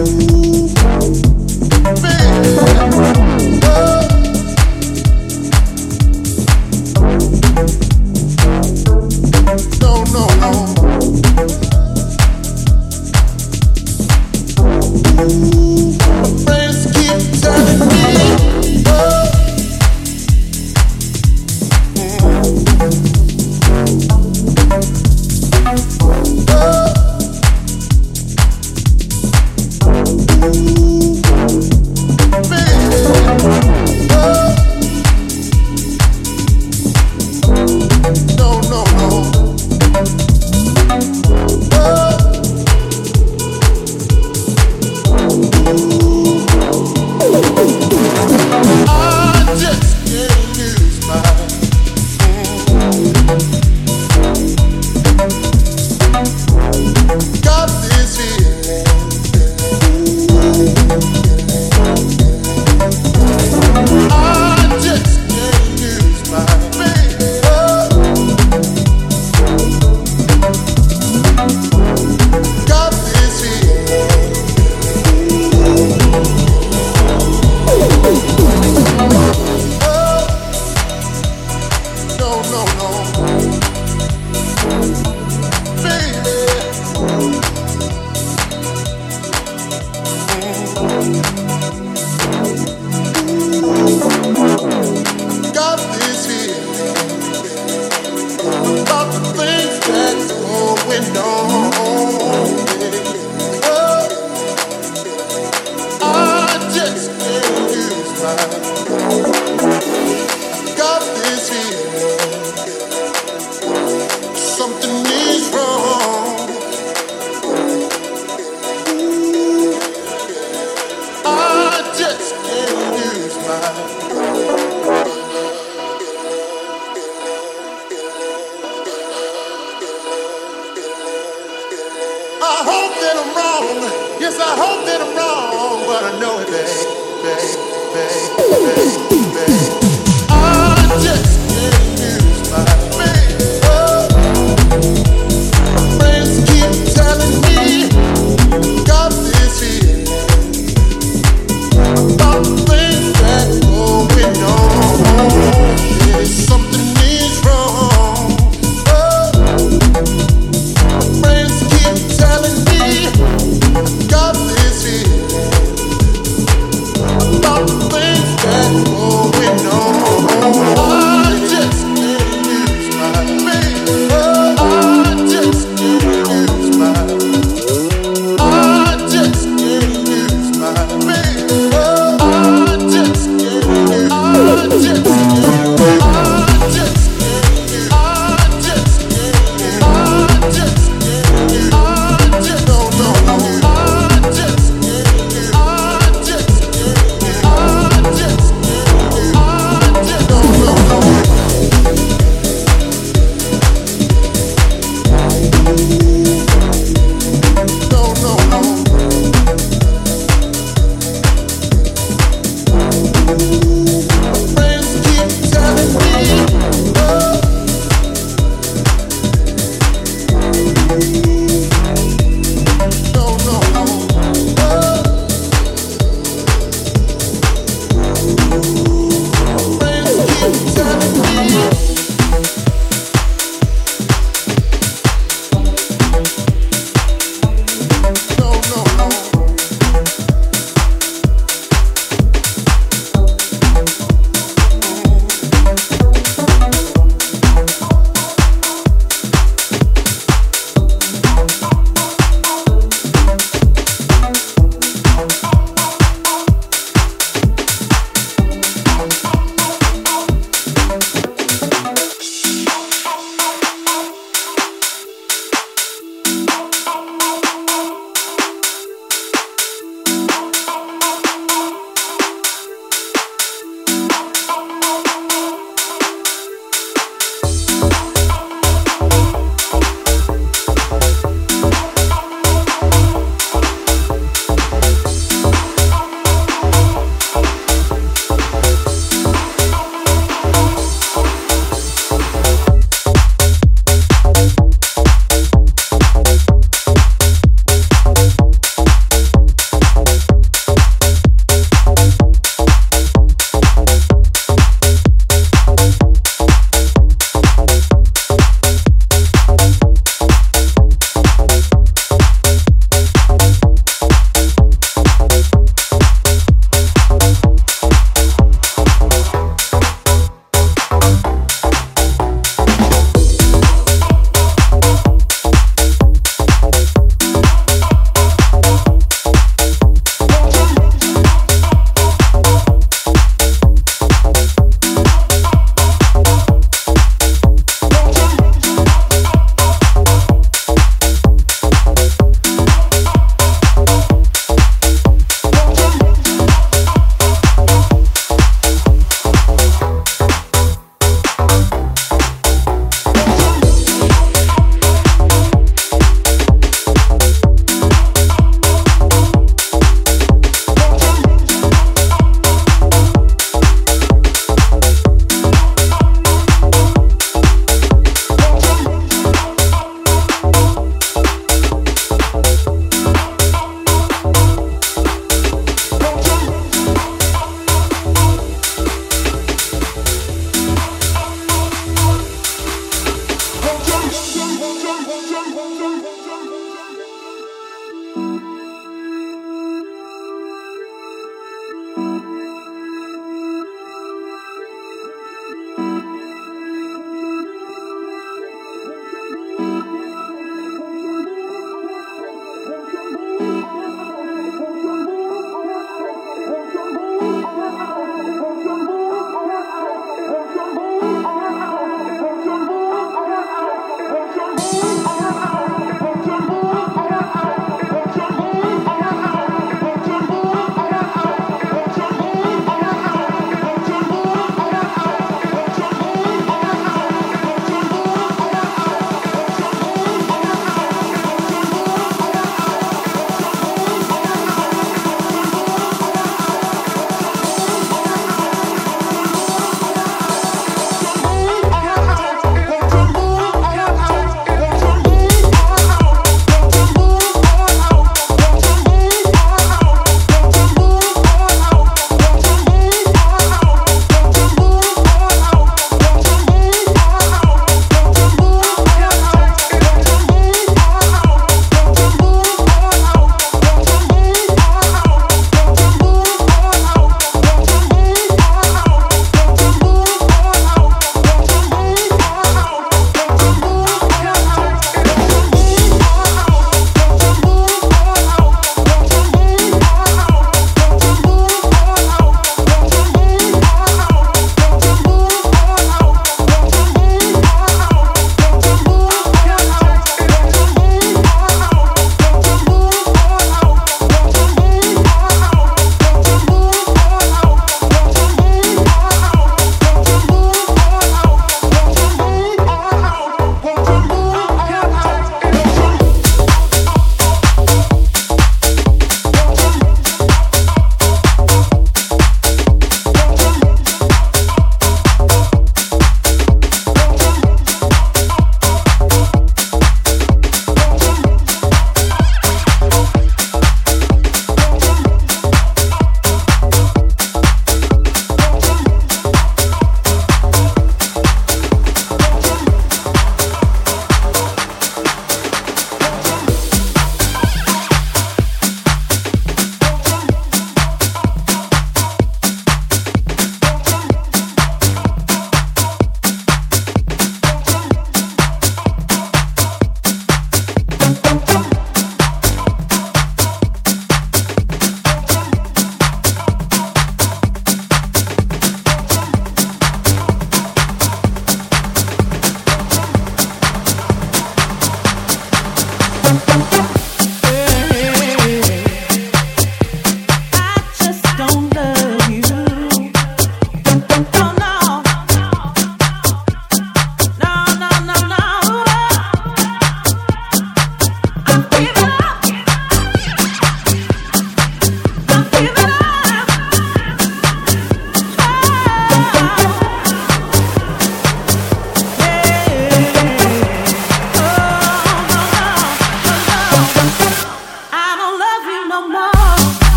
Oh.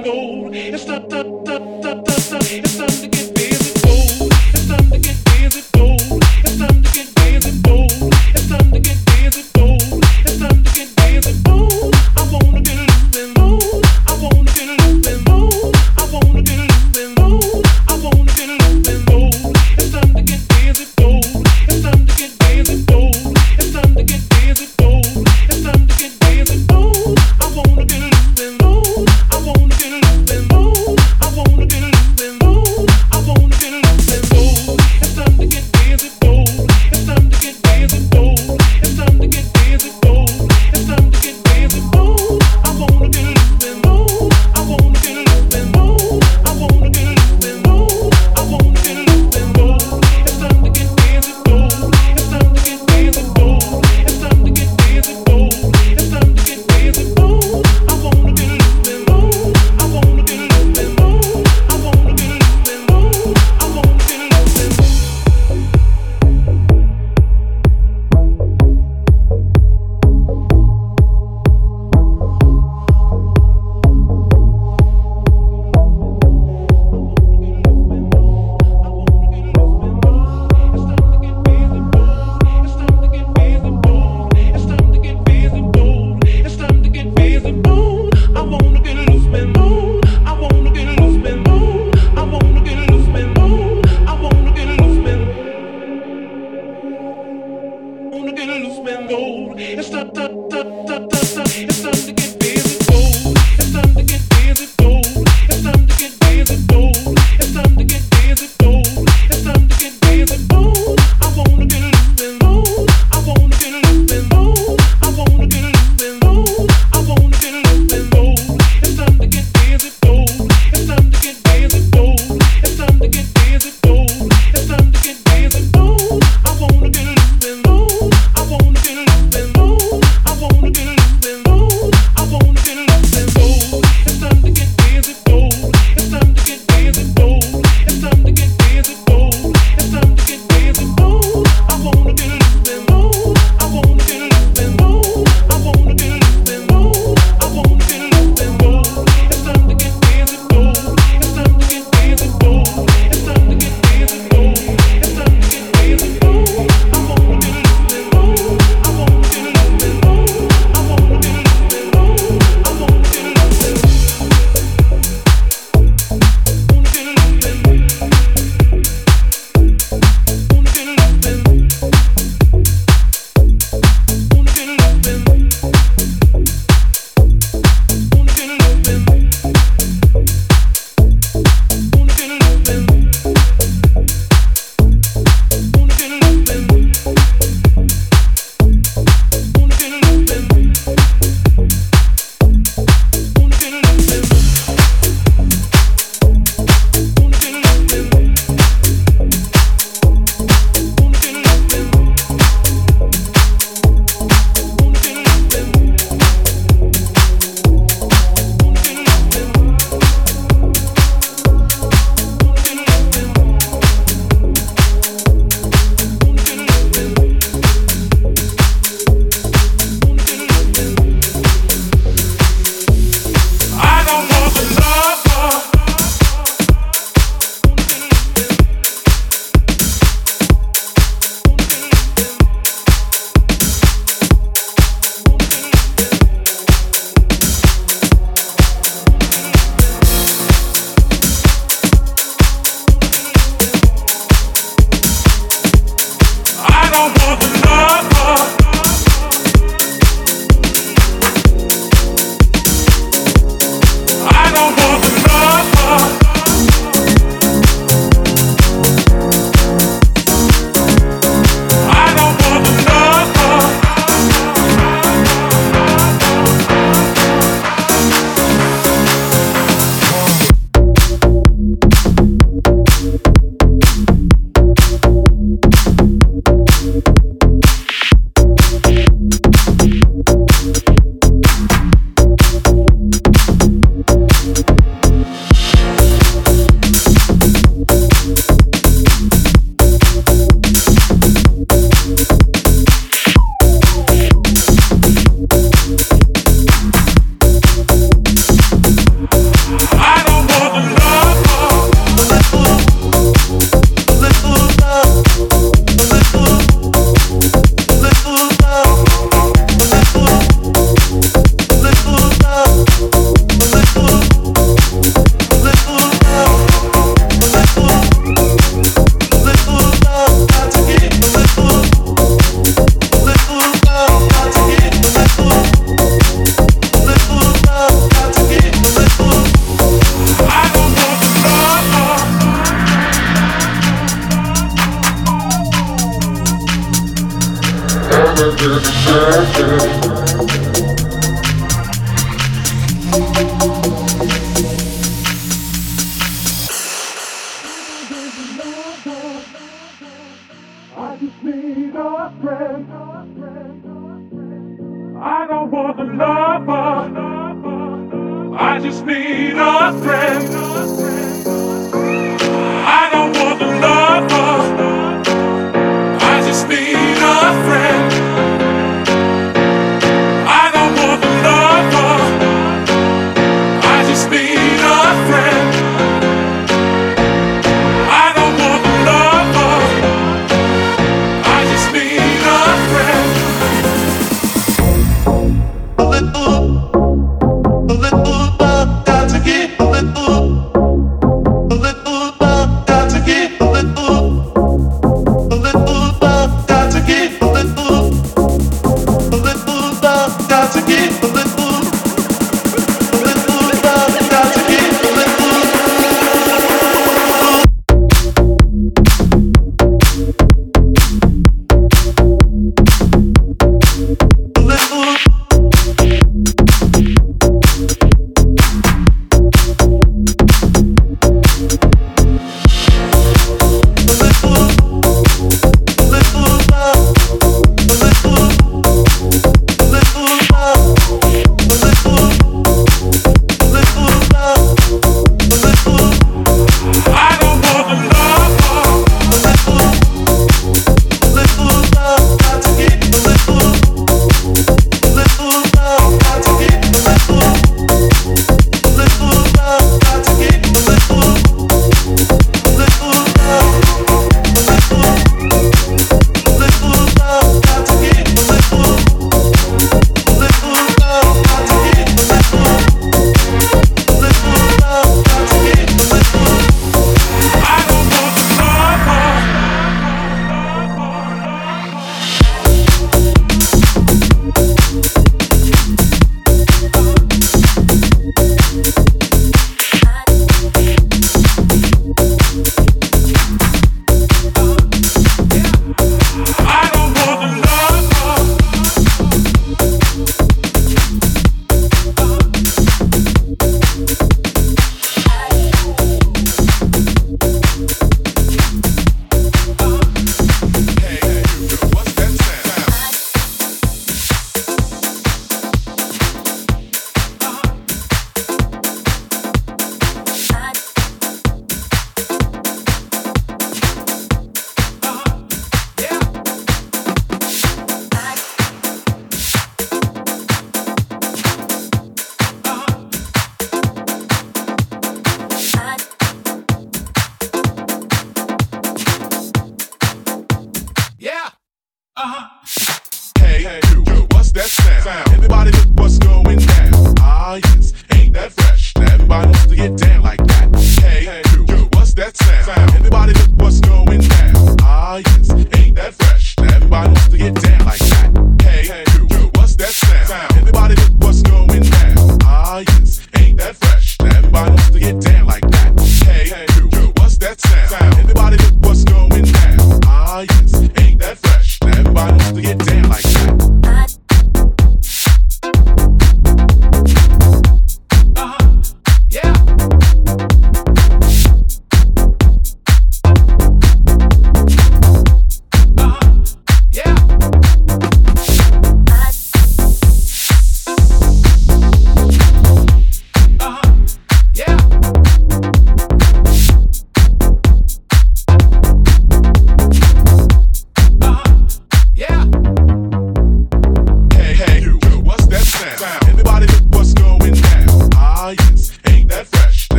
I I just need a friend.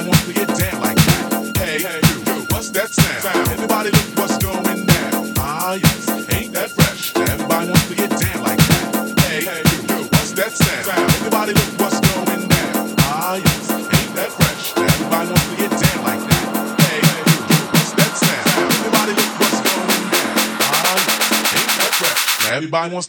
I want you to get down like that. Hey, hey, you, what's that sound? Everybody look what's going down. Ah, yes, ain't that fresh? Everybody wants to get down like that. Hey, hey, you, what's that sound? Everybody look what's going down. Ah, yes, ain't that fresh? Everybody wants to get down like that. Hey, hey, you, what's that sound? Everybody look what's going down. Ah, yes, ain't that fresh? Everybody wants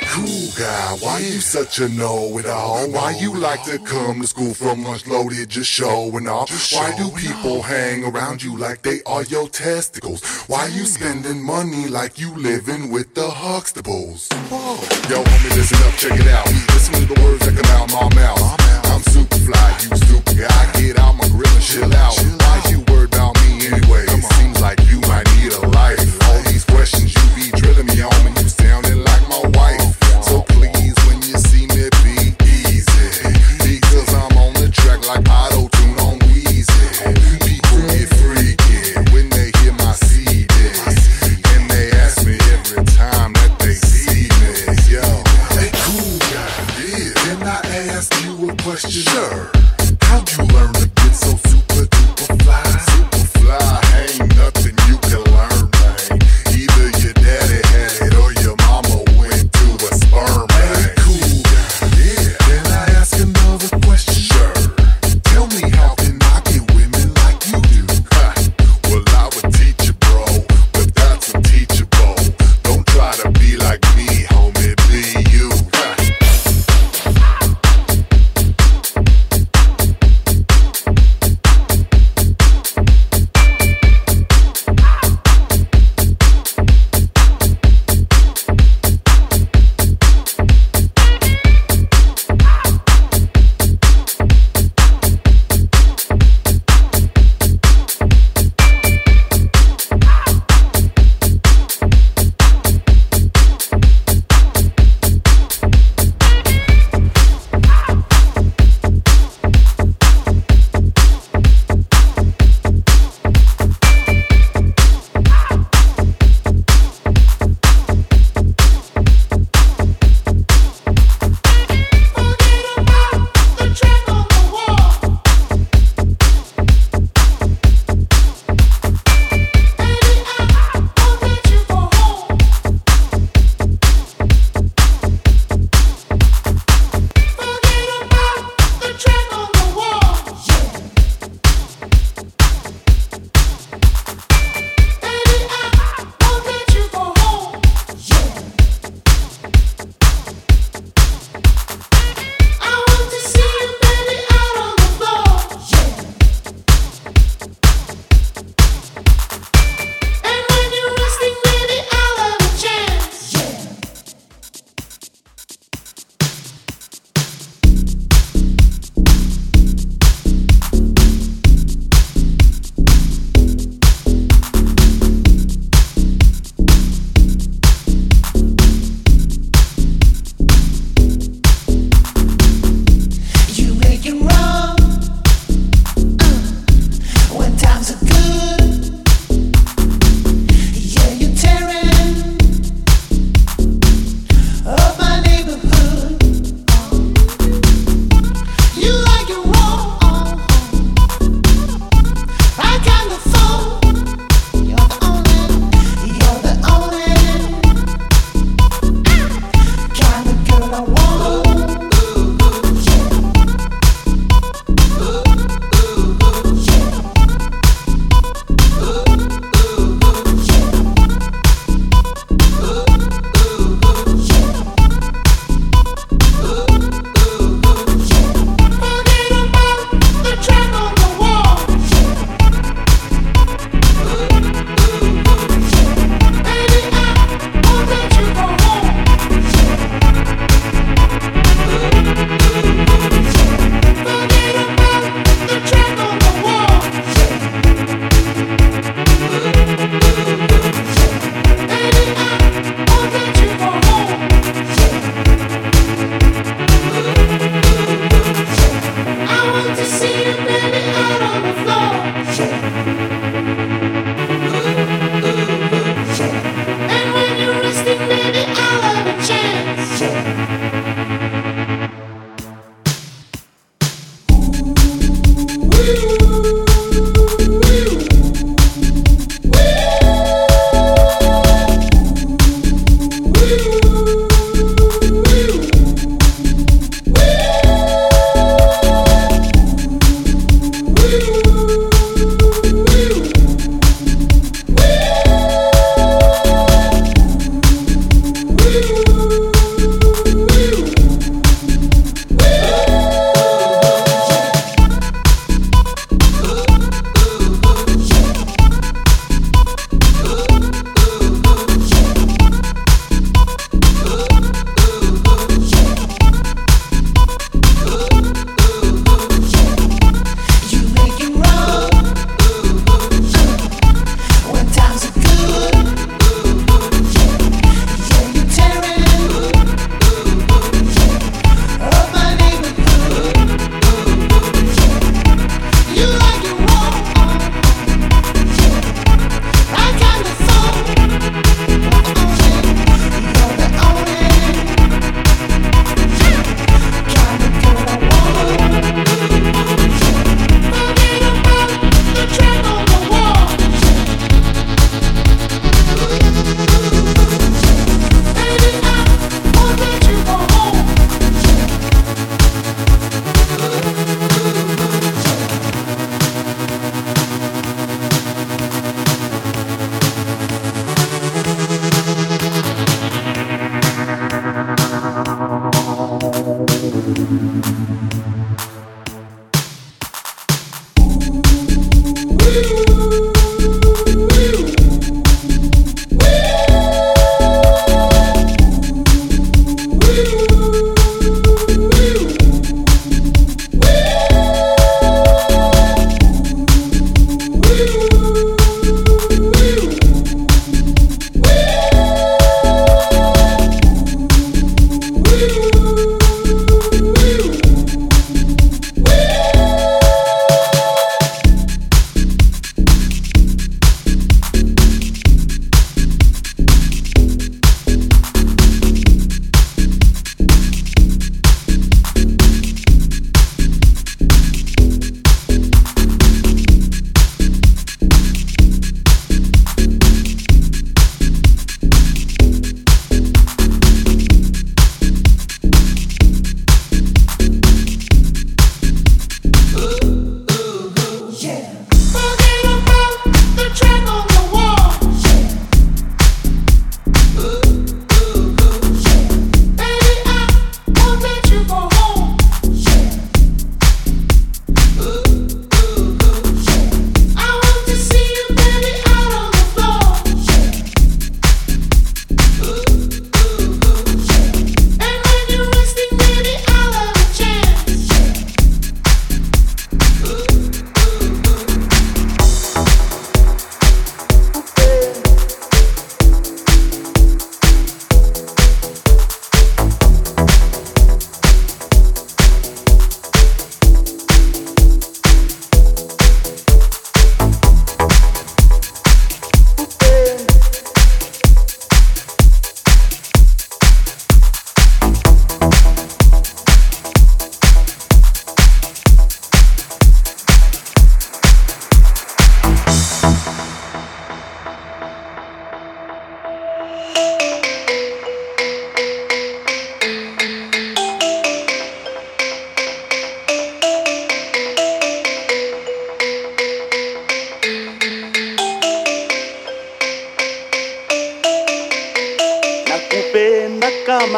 that cool guy? Why you such a know-it-all? Why you like to come to school from lunch loaded, just showing off? Why do people hang around you like they are your testicles? Why you spending money like you living with the Huxtables? Yo, homie, listen up, check it out. Listen to the words that come out my mouth. I'm super fly, you stupid guy. Get out my grill and chill out. Why you worried about me anyway? Seems like you might need a life. All these questions you be drilling me on, and you sounding like my wife. So please, when you see me, be easy, because I'm on the track like auto tune on Weezy. People get freaky when they hear my CD, and they ask me every time that they see me, yo, hey cool guy, yeah, can I ask you a question? Sure. How'd you learn to get so super duper fly? Super fly ain't nothing you can learn.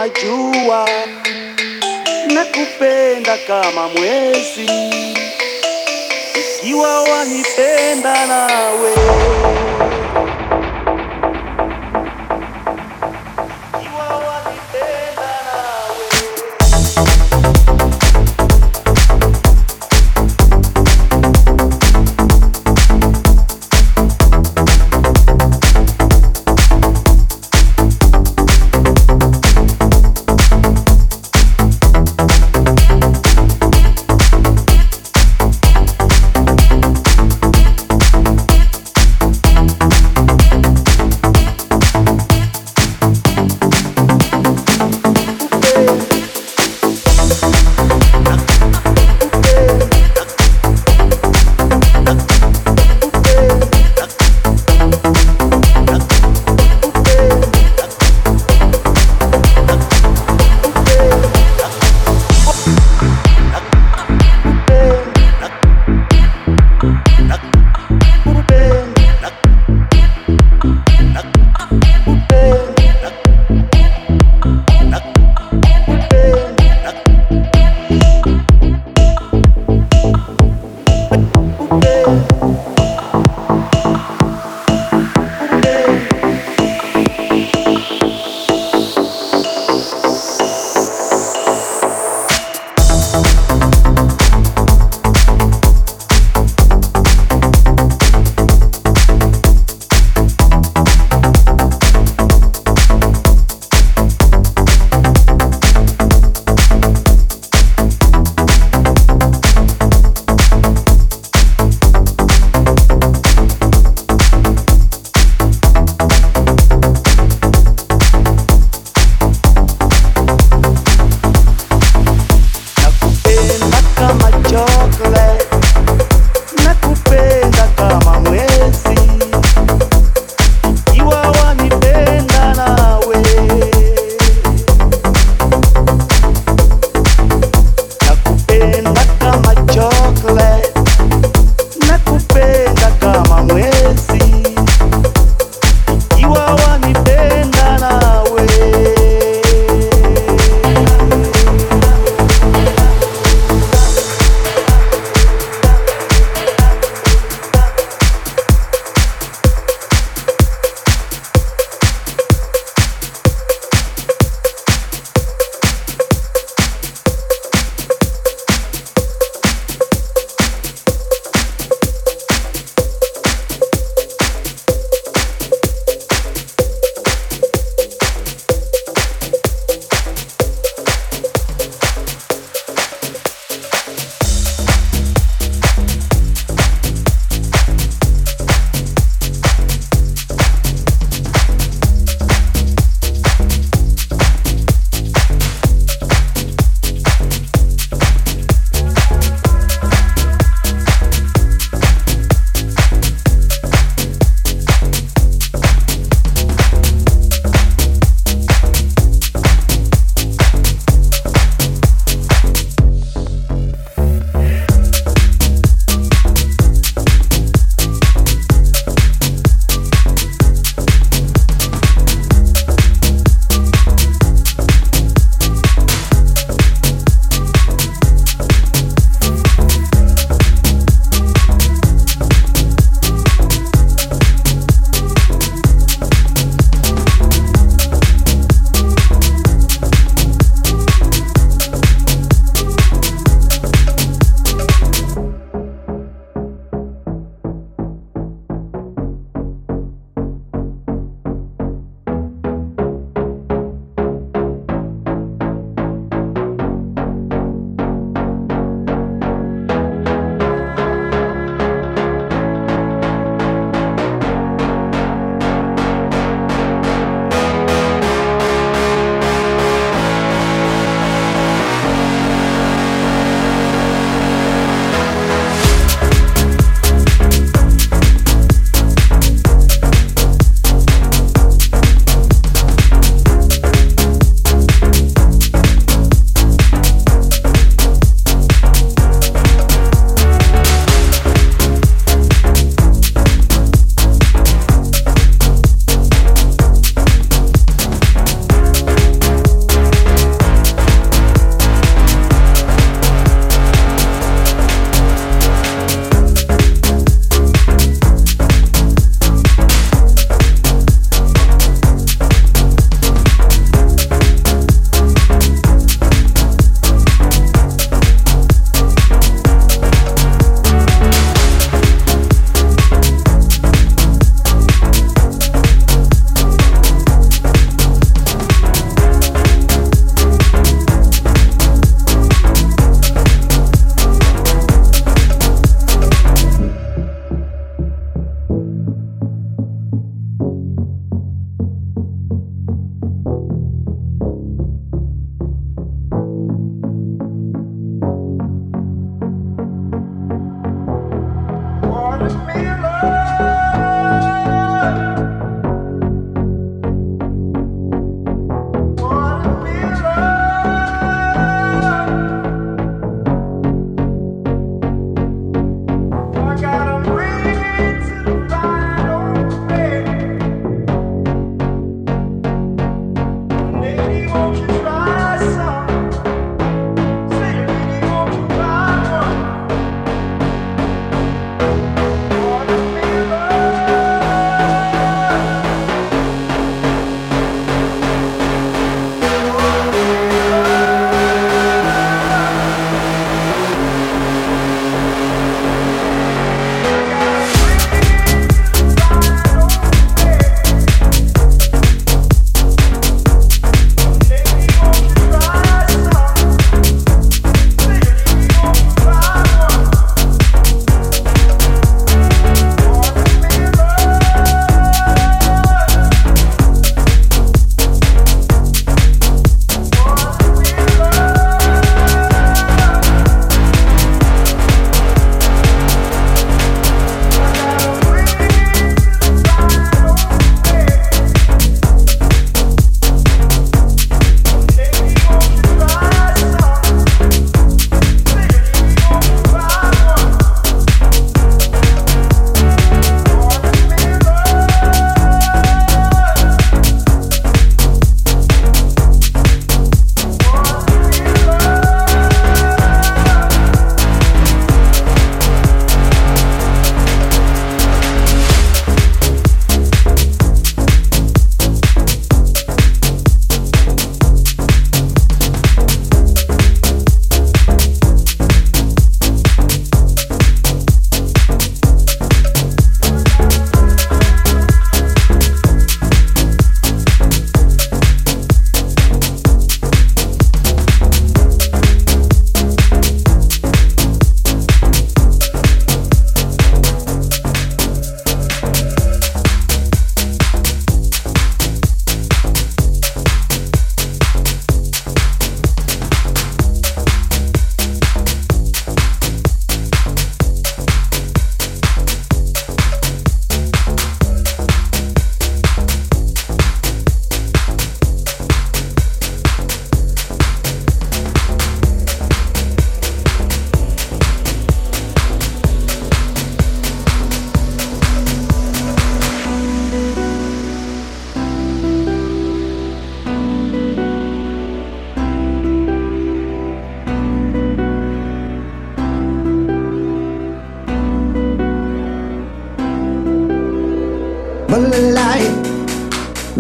kama jua, nakupenda kama mwezi, ikiwa wanipenda nawe, ikiwa wanipenda nawe.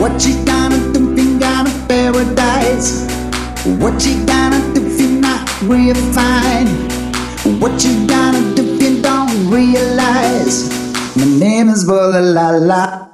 What you gonna do if you're not in paradise? What you gonna do if you're not refined? What you gonna do if you don't realize? My name is Volalala.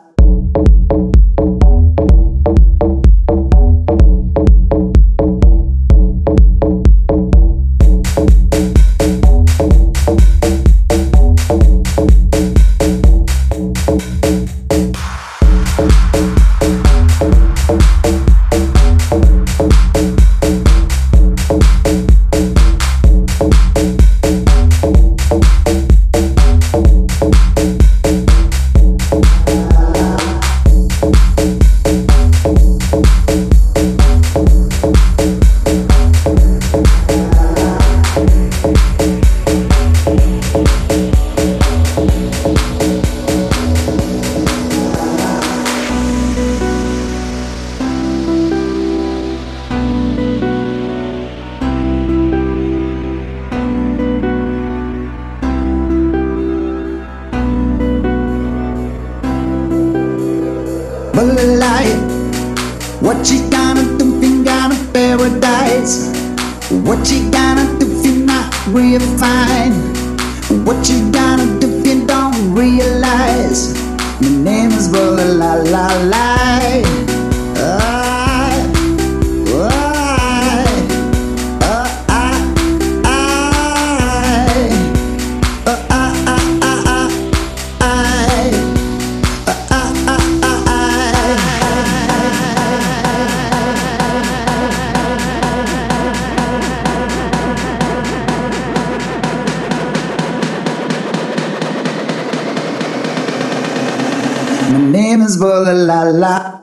What you gonna do if you're not in paradise? What you gonna do if you're not refined? What you gonna do if you don't realize? My name is Volalala. My name is Volalala.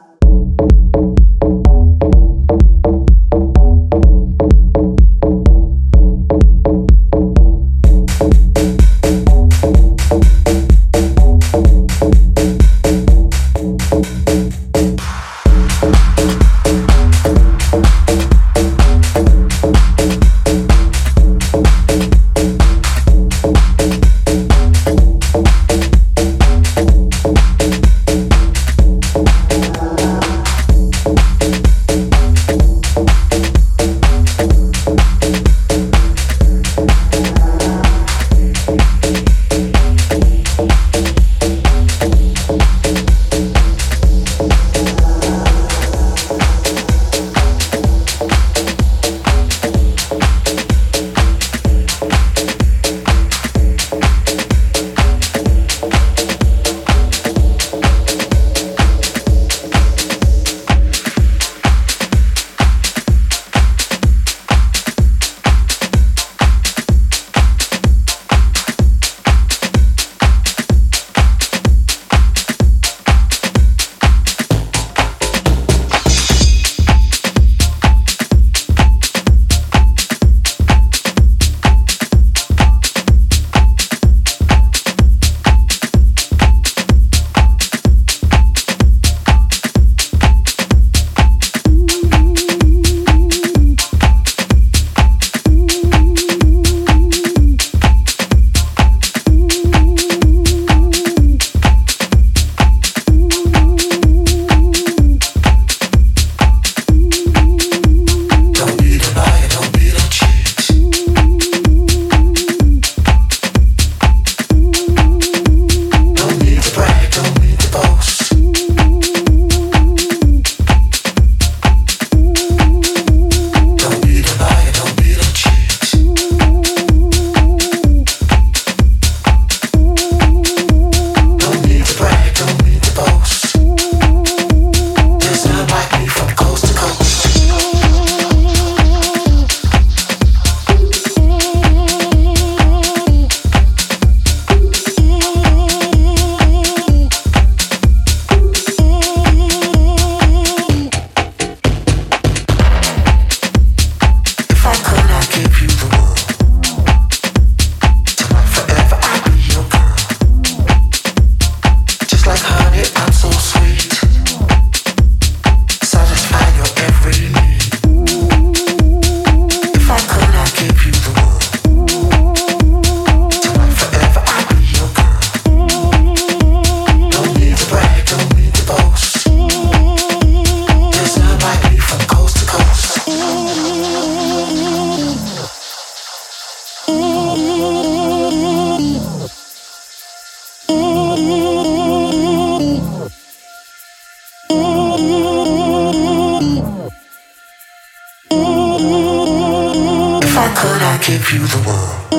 Why could I give you the world?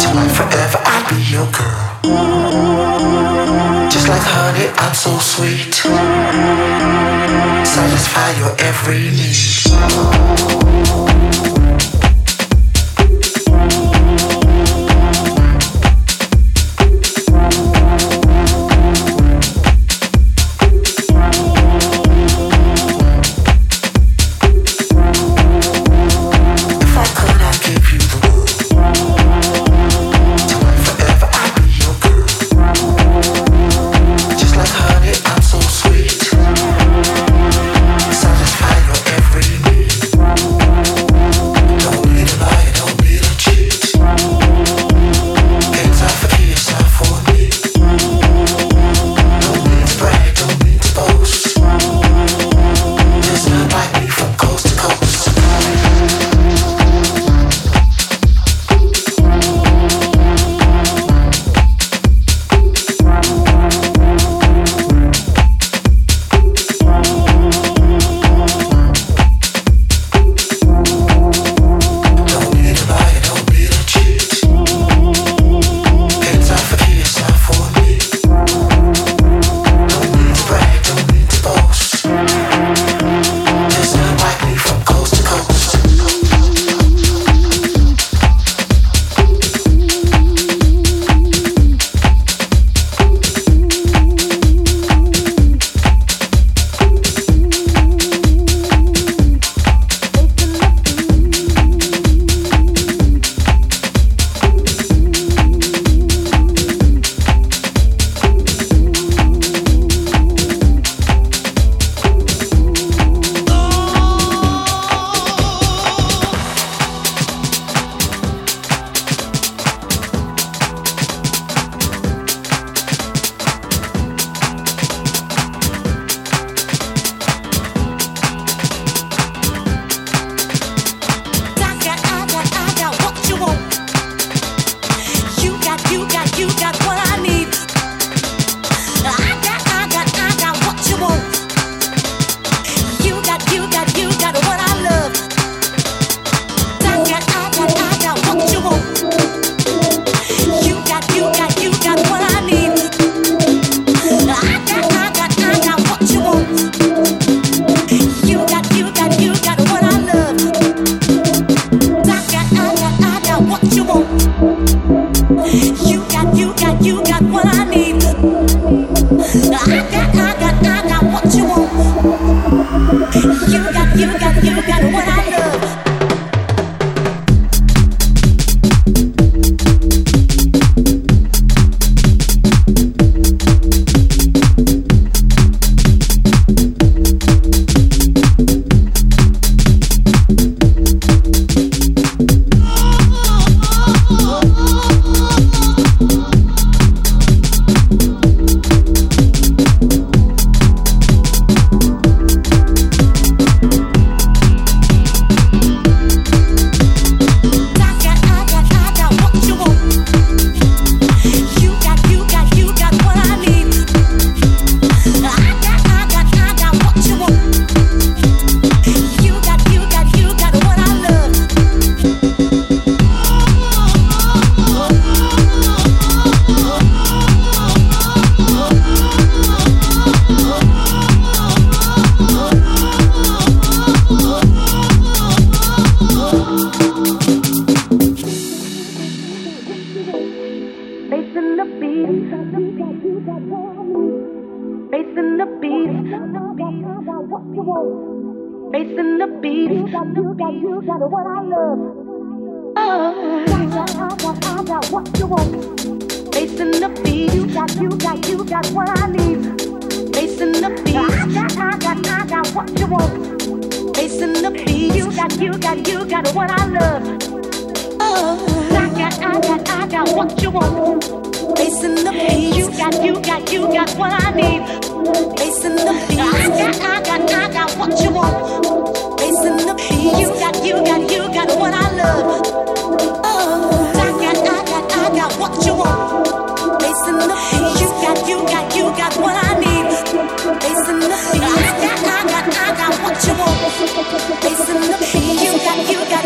Till like forever I'd be your girl. Just like honey, I'm so sweet. Satisfy your every need.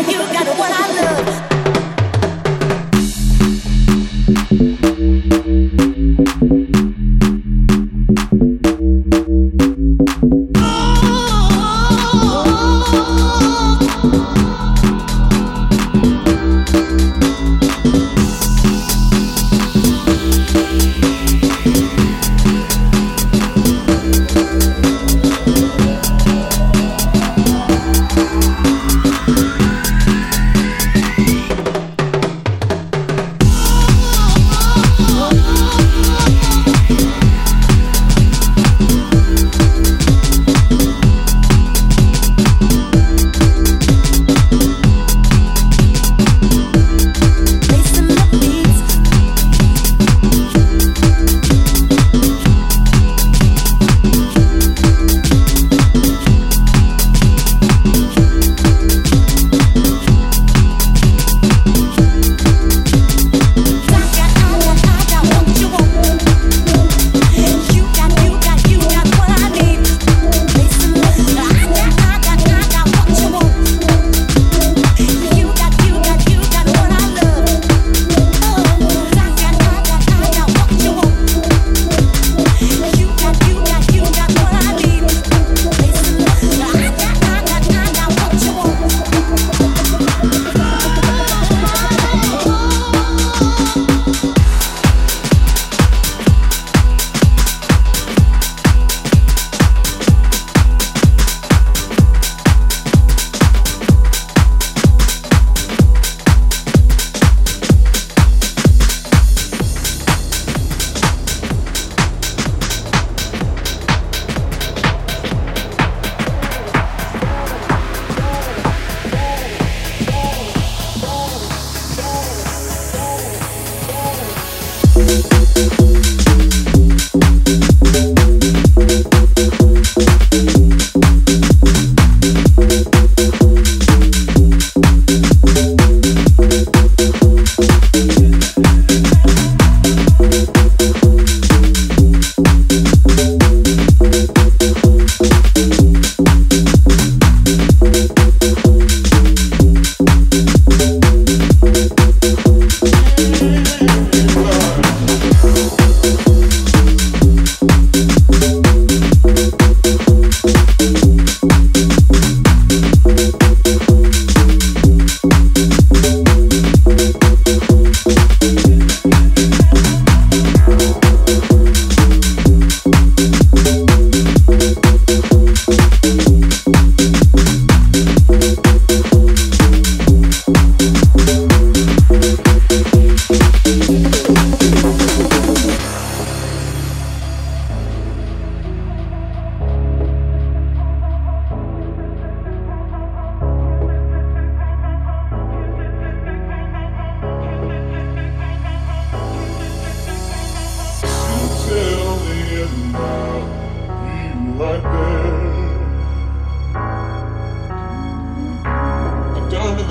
You got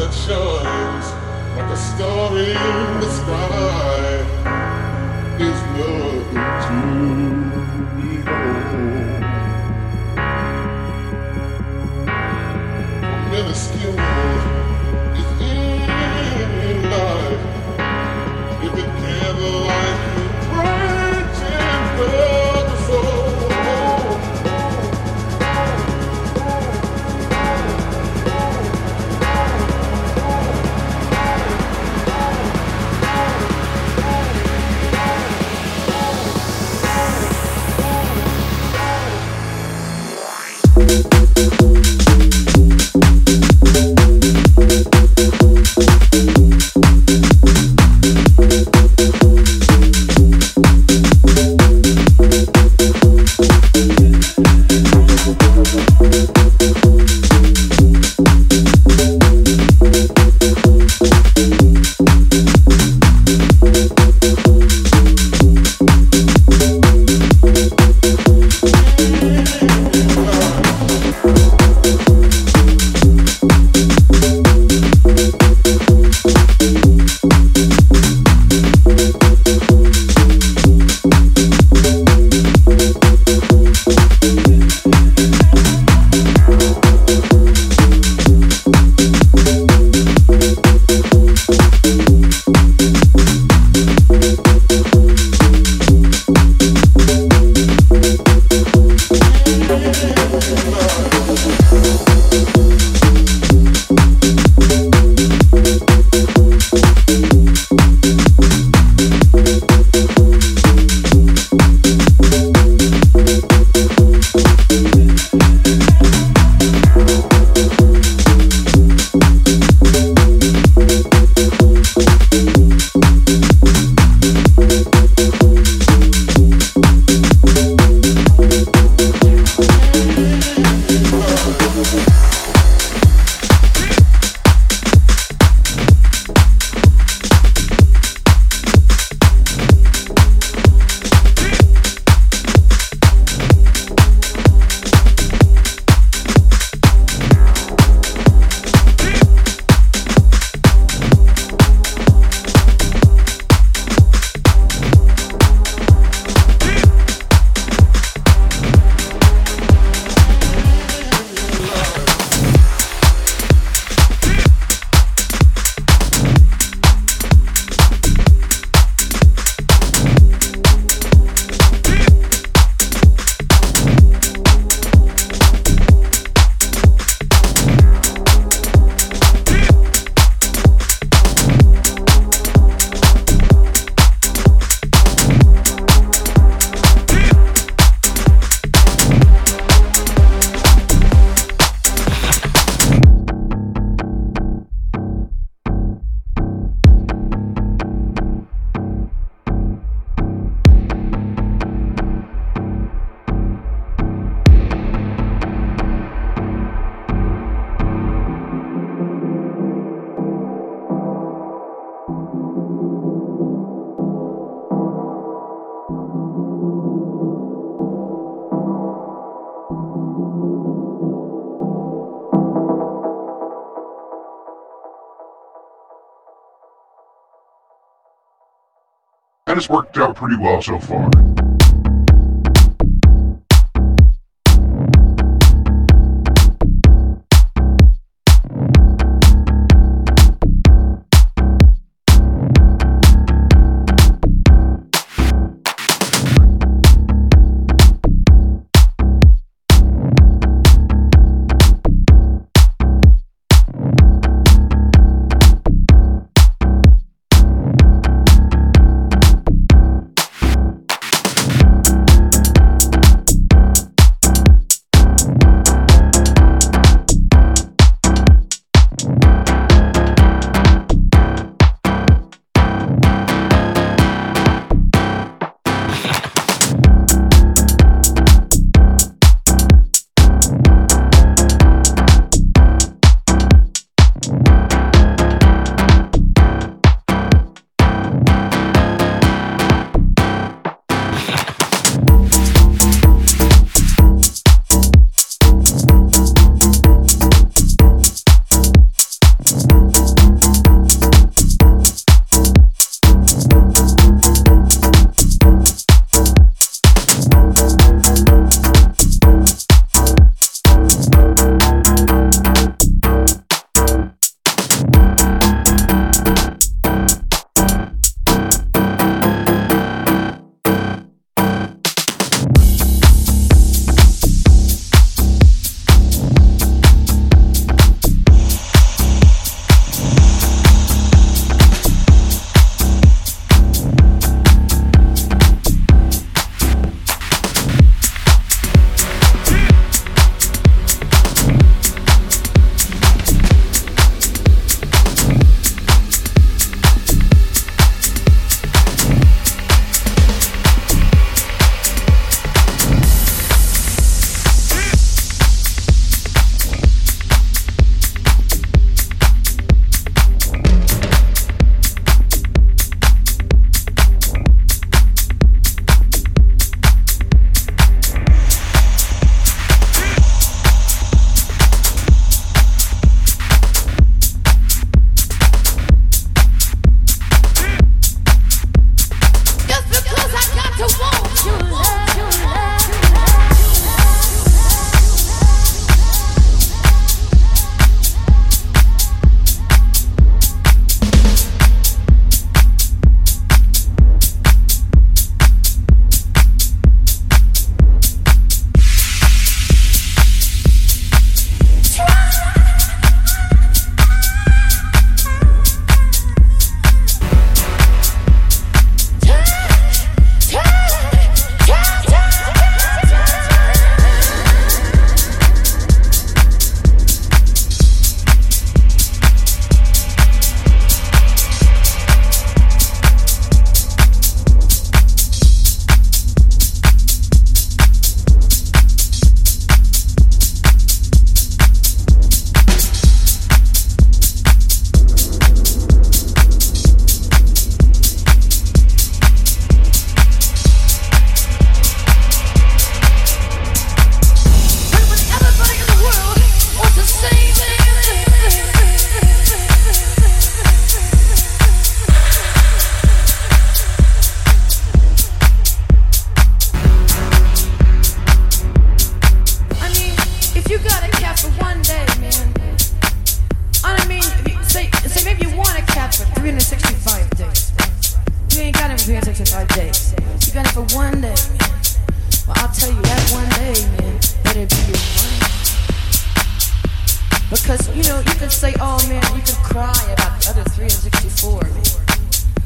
that shines like a star in the sky is nothing to minuscule is in life. If it can the life you break and burn the soul. And it's worked out pretty well so far. say, oh man, you could cry about the other 364, man.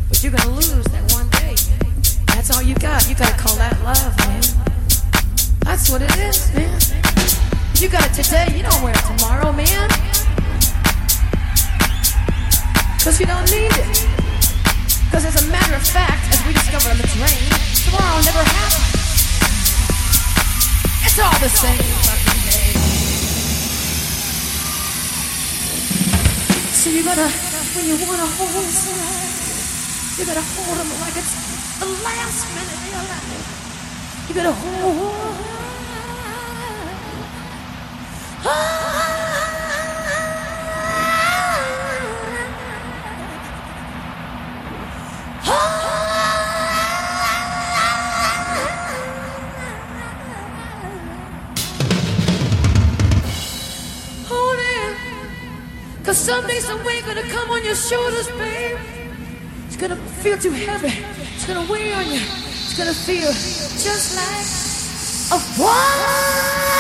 But you're gonna lose that one day, man. That's all you got. You gotta call that love, man. That's what it is, man. You got it today, you don't wear it tomorrow, man. Cause you don't need it. Cause as a matter of fact, as we discovered on the terrain, tomorrow never happened. It's all the same fucking day. So you gotta, when you wanna hold someone, you gotta hold them like it's the last minute of your life. You gotta hold. Cause someday, some weight gonna come on your shoulders, babe. It's gonna feel too heavy. It's gonna weigh on you. It's gonna feel just like a wall.